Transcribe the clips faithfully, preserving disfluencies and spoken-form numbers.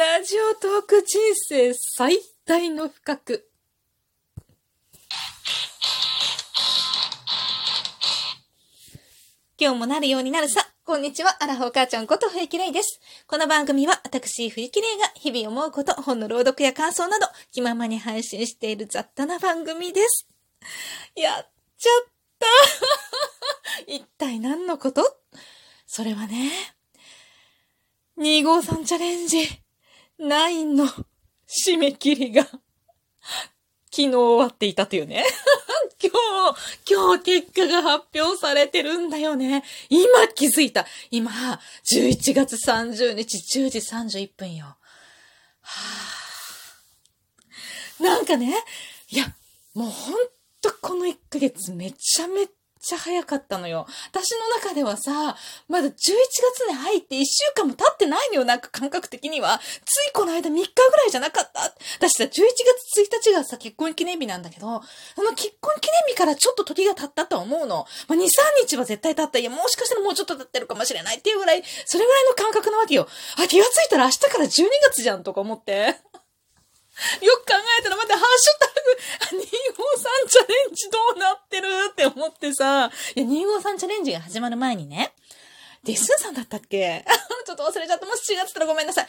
ラジオトーク人生最大の不覚。今日もなるようになるさ。こんにちは、アラフォー母ちゃんこと冬木玲です。この番組は私冬木玲が日々思うこと、本の朗読や感想など気ままに配信している雑多な番組です。やっちゃった一体何のこと？それはね、にーごーさんチャレンジきゅうの締め切りが昨日終わっていたというね今日、今日結果が発表されてるんだよね。今気づいた。今、じゅういちがつさんじゅうにちじゅうじさんじゅういっぷんよ。はぁ。なんかね、いや、もうほんとこのいっかげつめちゃめちゃ早かったのよ。私の中ではさ、まだじゅういちがつに入っていっしゅうかんも経ってないのよ。なんか感覚的には。ついこの間みっかぐらいじゃなかった。私さ、じゅういちがつついたちがさ、結婚記念日なんだけど、あの結婚記念日からちょっと時が経ったとは思うの。まあ、にさんにちは絶対経った。いや、もしかしたらもうちょっと経ってるかもしれないっていうぐらい、それぐらいの感覚なわけよ。あ、気がついたら明日からじゅうにがつじゃんとか思って。よく考えたらまたハッシュタグにーごーさんチャレンジどうなってるって思ってさ、いや、にーごーさんチャレンジが始まる前にね、ディスンさんだったっけちょっと忘れちゃった。もし違ってたらごめんなさい。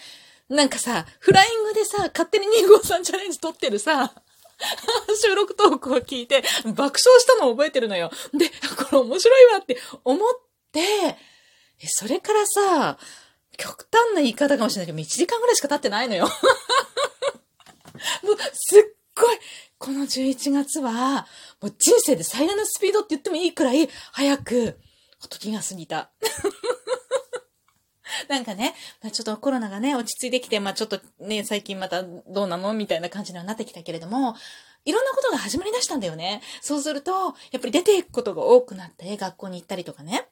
なんかさ、フライングでさ、勝手ににーごーさんチャレンジ撮ってるさ、収録トークを聞いて爆笑したのを覚えてるのよ。で、これ面白いわって思って、それからさ、極端な言い方かもしれないけど、いちじかんぐらいしか経ってないのよ。もうすっごい、このじゅういちがつはもう人生で最大のスピードって言ってもいいくらい早く時が過ぎたなんかね、まあ、ちょっとコロナがね落ち着いてきて、まあちょっとね最近またどうなのみたいな感じにはなってきたけれども、いろんなことが始まりだしたんだよね。そうするとやっぱり出ていくことが多くなって、学校に行ったりとかね、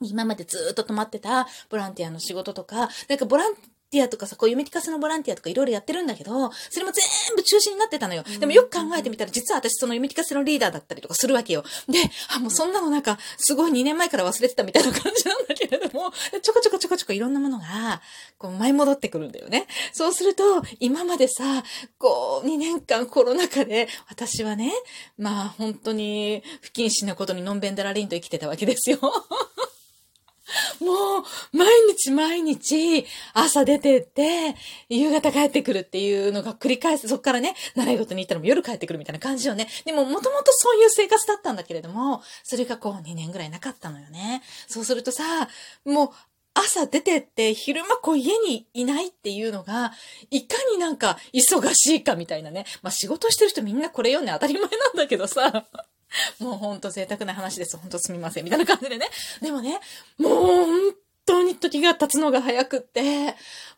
今までずーっと止まってたボランティアの仕事とか、なんかボランティアボランティアとかさ、こういう夢聞かせのボランティアとかいろいろやってるんだけど、それも全部中止になってたのよ。でもよく考えてみたら、実は私その夢聞かせのリーダーだったりとかするわけよ。で、あ、もうそんなのなんか、すごいにねんまえから忘れてたみたいな感じなんだけれども、ちょこちょこちょこちょこいろんなものが、こう舞い戻ってくるんだよね。そうすると、今までさ、こう、にねんかんコロナ禍で、私はね、まあ本当に不謹慎なことにのんべんだらりんと生きてたわけですよ。もう、毎日毎日、朝出てって、夕方帰ってくるっていうのが繰り返す。そっからね、習い事に行ったらも夜帰ってくるみたいな感じよね。でも、もともとそういう生活だったんだけれども、それがこうにねんぐらいなかったのよね。そうするとさ、もう、朝出てって、昼間こう家にいないっていうのが、いかになんか忙しいかみたいなね。まあ仕事してる人みんなこれよね、当たり前なんだけどさ。もうほんと贅沢な話です。ほんとすみません。みたいな感じでね。でもね、もう本当に時が経つのが早くって、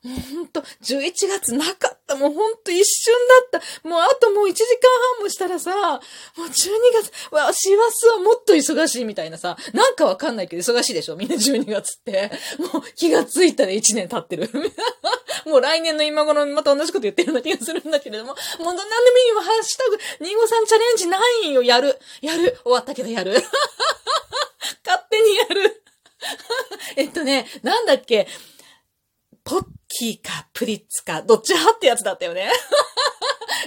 もうほんとじゅういちがつなかった。もうほんと一瞬だった。もうあともういちじかんはんもしたらさ、もうじゅうにがつ、わ、師走はもっと忙しいみたいなさ、なんかわかんないけど忙しいでしょ。みんなじゅうにがつって。もう気がついたらいちねん経ってる。もう来年の今頃また同じこと言ってるような気がするんだけれども、もう何でもいいわ、ハッシュタグにーごーさんチャレンジきゅうよ、やる。やる。終わったけどやる。勝手にやる。えっとね、なんだっけ、ポッキーかプリッツか、どっち派ってやつだったよね。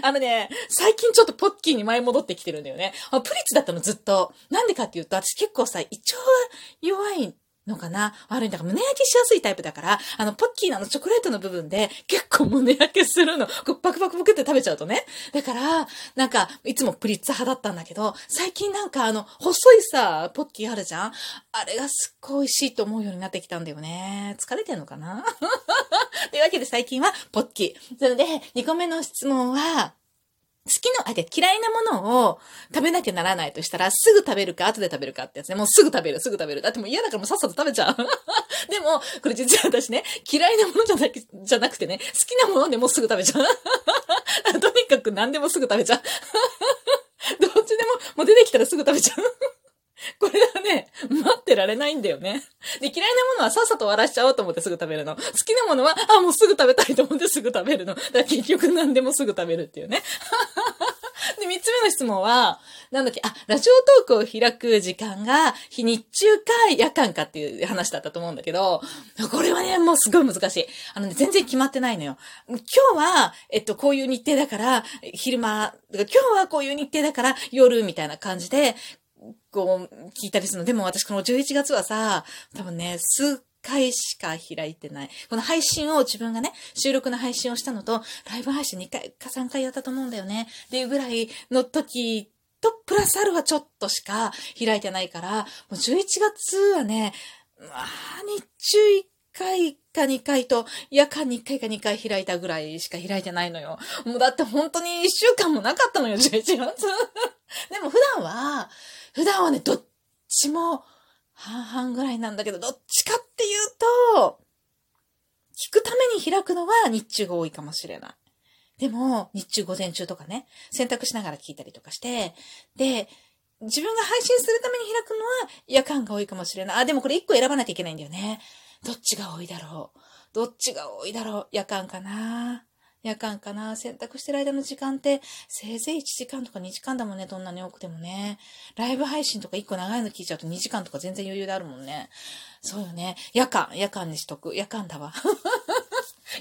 あのね、最近ちょっとポッキーに前戻ってきてるんだよね。あ、プリッツだったのずっと。なんでかっていうと、私結構さ、胃腸弱いのかな、悪いんだから胸焼けしやすいタイプだから、あのポッキーのあのチョコレートの部分で結構胸焼けするの。こうバクバクバクって食べちゃうとね。だからなんかいつもプリッツ派だったんだけど、最近なんかあの細いさポッキーあるじゃん、あれがすっごい美味しいと思うようになってきたんだよね。疲れてんのかなというわけで最近はポッキー。それでにこめの質問は、好きの、あ、で、嫌いなものを食べなきゃならないとしたら、すぐ食べるか、後で食べるかってやつね。もうすぐ食べる、すぐ食べる。だってもう嫌だからもうさっさと食べちゃう。でも、これ実は私ね、嫌いなものじゃなく、じゃなくてね、好きなものでもうすぐ食べちゃう。とにかく何でもすぐ食べちゃう。どっちでも、もう出てきたらすぐ食べちゃう。これはね、待ってられないんだよね。で、嫌いなものはさっさと終わらしちゃおうと思ってすぐ食べるの。好きなものは、あ、もうすぐ食べたいと思ってすぐ食べるの。だから結局何でもすぐ食べるっていうね。で、三つ目の質問は、なんだっけ、あ、ラジオトークを開く時間が、日日中か夜間かっていう話だったと思うんだけど、これはね、もうすごい難しい。あのね、全然決まってないのよ。今日は、えっと、こういう日程だから、昼間、今日はこういう日程だから、夜みたいな感じで、こう、聞いたりするの。でも私このじゅういちがつはさ、多分ね、すっいっかいしか開いてない。この配信を自分がね、収録の配信をしたのと、ライブ配信にかいかさんかいやったと思うんだよね。っていうぐらいの時と、プラスアルファちょっとしか開いてないから、もうじゅういちがつはね、まあ、日中いっかいかにかいと、夜間にいっかいかにかい開いたぐらいしか開いてないのよ。もうだって本当にいっしゅうかんもなかったのよ、じゅういちがつ。でも普段は、普段はね、どっちも、半々ぐらいなんだけど、どっちかっていうと、聞くために開くのは日中が多いかもしれない。でも、日中午前中とかね、洗濯しながら聞いたりとかして、で、自分が配信するために開くのは夜間が多いかもしれない。あ、でもこれ一個選ばなきゃいけないんだよね。どっちが多いだろう。どっちが多いだろう。夜間かな。夜間かな。洗濯してる間の時間って、せいぜいいちじかんとかにじかんだもんね。どんなに多くてもね。ライブ配信とかいっこ長いの聞いちゃうとにじかんとか全然余裕であるもんね。そうよね。夜間、夜間にしとく。夜間だわ。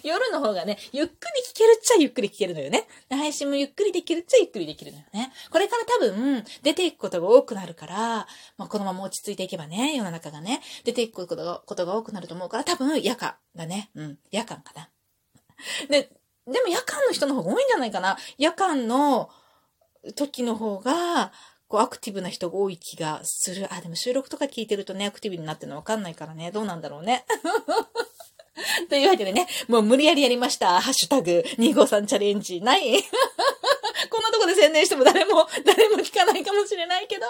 夜の方がね、ゆっくり聞けるっちゃゆっくり聞けるのよね。配信もゆっくりできるっちゃゆっくりできるのよね。これから多分、出ていくことが多くなるから、まあ、このまま落ち着いていけばね、世の中がね、出ていくことが、ことが多くなると思うから、多分、夜間だね。うん。夜間かな。で、でも夜間の人の方が多いんじゃないかな。夜間の時の方が、こうアクティブな人が多い気がする。あ、でも収録とか聞いてるとね、アクティブになってるのわかんないからね。どうなんだろうね。というわけでね、もう無理やりやりました。ハッシュタグにひゃくごじゅうさんチャレンジない。こんなとこで宣伝しても誰も、誰も聞かないかもしれないけど、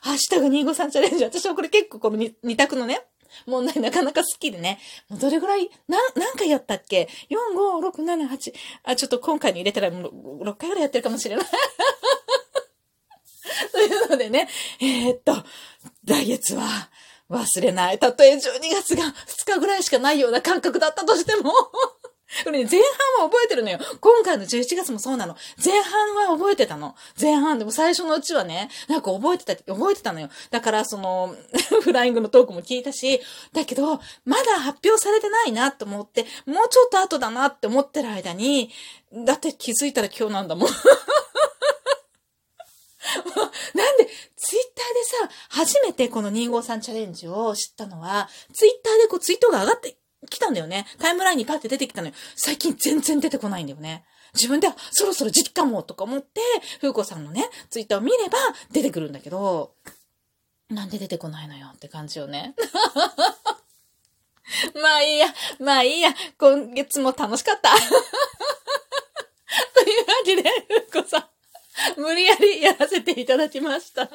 ハッシュタグにひゃくごじゅうさんチャレンジ。私はこれ結構このに択のね、問題なかなか好きでね。もうどれぐらい、な、何回やったっけ ?よん、ご、ろく、なな、はち。あ、ちょっと今回に入れたらろっかいぐらいやってるかもしれない。というのでね、えー、っと、来月は忘れない。たとえじゅうにがつがふつかぐらいしかないような感覚だったとしても、これね、前半は覚えてるのよ。今回のじゅういちがつもそうなの。前半は覚えてたの。前半でも最初のうちはね、なんか覚えてた、覚えてたのよ。だからその、フライングのトークも聞いたし、だけど、まだ発表されてないなと思って、もうちょっと後だなって思ってる間に、だって気づいたら今日なんだもん。なんで、ツイッターでさ、初めてこのにひゃくごじゅうさんチャレンジを知ったのは、ツイッターでこうツイートが上がって、来たんだよね。タイムラインにパッて出てきたのよ。最近全然出てこないんだよね。自分でそろそろ時期かもとか思って、ふうこさんのね、ツイッターを見れば出てくるんだけど、なんで出てこないのよって感じよね。まあいいや、まあいいや、今月も楽しかった。というわけで、ふうこさん、無理やりやらせていただきました。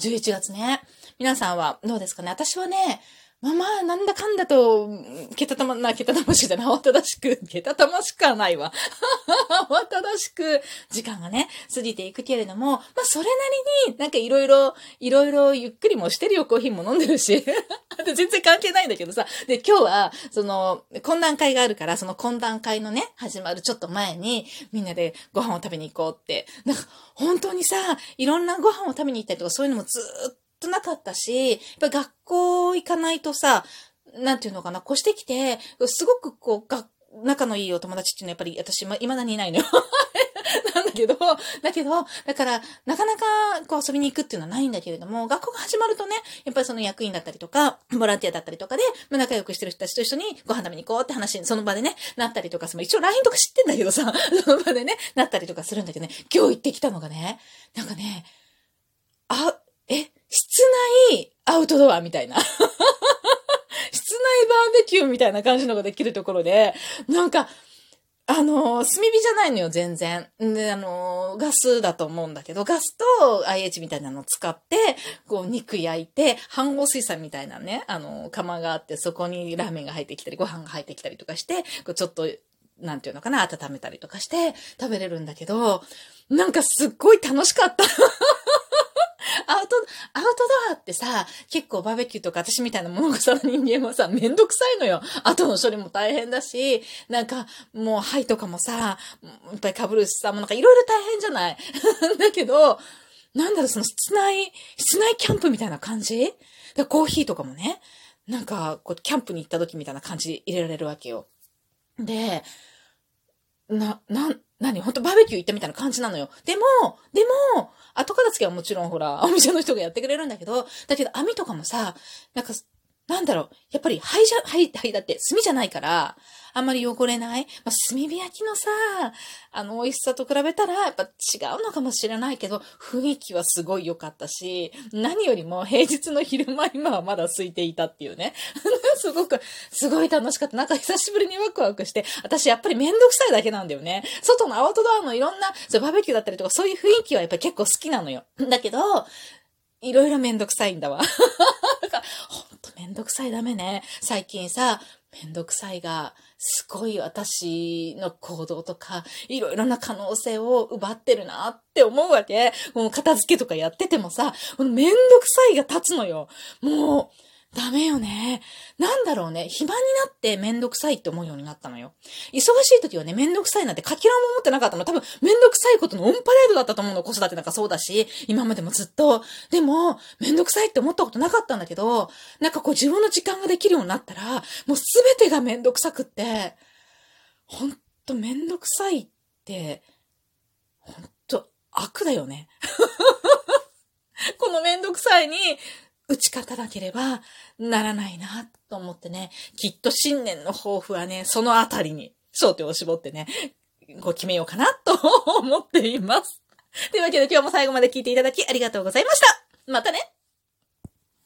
じゅういちがつね。皆さんはどうですかね。私はね、まあまあ、なんだかんだと、けたたま、な、けたたましいじゃない、慌ただしく、けたたましくはないわ。慌ただしく、時間がね、過ぎていくけれども、まあそれなりになんかいろいろ、いろいろゆっくりもしてるよ、コーヒーも飲んでるし。全然関係ないんだけどさ。で、今日は、その、懇談会があるから、その懇談会のね、始まるちょっと前に、みんなでご飯を食べに行こうって。なんか、本当にさ、いろんなご飯を食べに行ったりとか、そういうのもずーっと、となかったし、やっぱり学校行かないとさ、なんていうのかな、越してきて、すごくこう、が、仲のいいお友達っていうのはやっぱり私、ま、未だにいないのよ。なんだけど、だけど、だから、なかなかこう遊びに行くっていうのはないんだけれども、学校が始まるとね、やっぱりその役員だったりとか、ボランティアだったりとかで、まあ、仲良くしてる人たちと一緒にご飯食べに行こうって話に、その場でね、なったりとか、その一応 ライン とか知ってんだけどさ、その場でね、なったりとかするんだけどね、今日行ってきたのがね、なんかね、あ、え、室内アウトドアみたいな。室内バーベキューみたいな感じのができるところで、なんか、あの、炭火じゃないのよ、全然。で、あの、ガスだと思うんだけど、ガスと アイエイチ みたいなのを使って、こう、肉焼いて、飯盒水産みたいなね、あの、釜があって、そこにラーメンが入ってきたり、ご飯が入ってきたりとかして、こうちょっと、なんていうのかな、温めたりとかして食べれるんだけど、なんかすっごい楽しかった。アウト、アウトドアってさ、結構バーベキューとか私みたいなものがさ、人間はさ、めんどくさいのよ。後の処理も大変だし、なんか、もう灰とかもさ、いっぱい被るしさ、もうなんかいろいろ大変じゃない。だけど、なんだろう、その室内、室内キャンプみたいな感じで、コーヒーとかもね、なんか、こう、キャンプに行った時みたいな感じで入れられるわけよ。で、な、な、なに、ほんとバーベキュー行ったみたいな感じなのよ。でも、でも、後片付けはもちろんほら、お店の人がやってくれるんだけど、だけど網とかもさ、なんか、なんだろう、やっぱり灰じゃ、灰、灰だって炭じゃないから、あんまり汚れない。まあ、炭火焼きのさ、あの美味しさと比べたら、やっぱ違うのかもしれないけど、雰囲気はすごい良かったし、何よりも平日の昼間、今はまだ空いていたっていうね。すごく、すごい楽しかった。なんか久しぶりにワクワクして、私やっぱりめんどくさいだけなんだよね。外のアウトドアのいろんな、そうバーベキューだったりとか、そういう雰囲気はやっぱり結構好きなのよ。だけど、いろいろめんどくさいんだわ。だからほんとめんどくさいダメね。最近さ、めんどくさいが、すごい私の行動とか、いろいろな可能性を奪ってるなって思うわけ。もう片付けとかやっててもさ、めんどくさいが立つのよ。もう、ダメよね。なんだろうね。暇になってめんどくさいって思うようになったのよ。忙しい時はね、めんどくさいなんてかけらも持ってなかったの。多分、めんどくさいことのオンパレードだったと思うの。子育てなんかそうだし、今までもずっと。でも、めんどくさいって思ったことなかったんだけど、なんかこう自分の時間ができるようになったら、もうすべてがめんどくさくって、ほんとめんどくさいって、ほんと悪だよね。このめんどくさいに、打ち勝たなければならないなと思ってね、きっと新年の抱負はね、そのあたりに焦点を絞ってね、こう決めようかなと思っています。というわけで今日も最後まで聞いていただきありがとうございました。またね。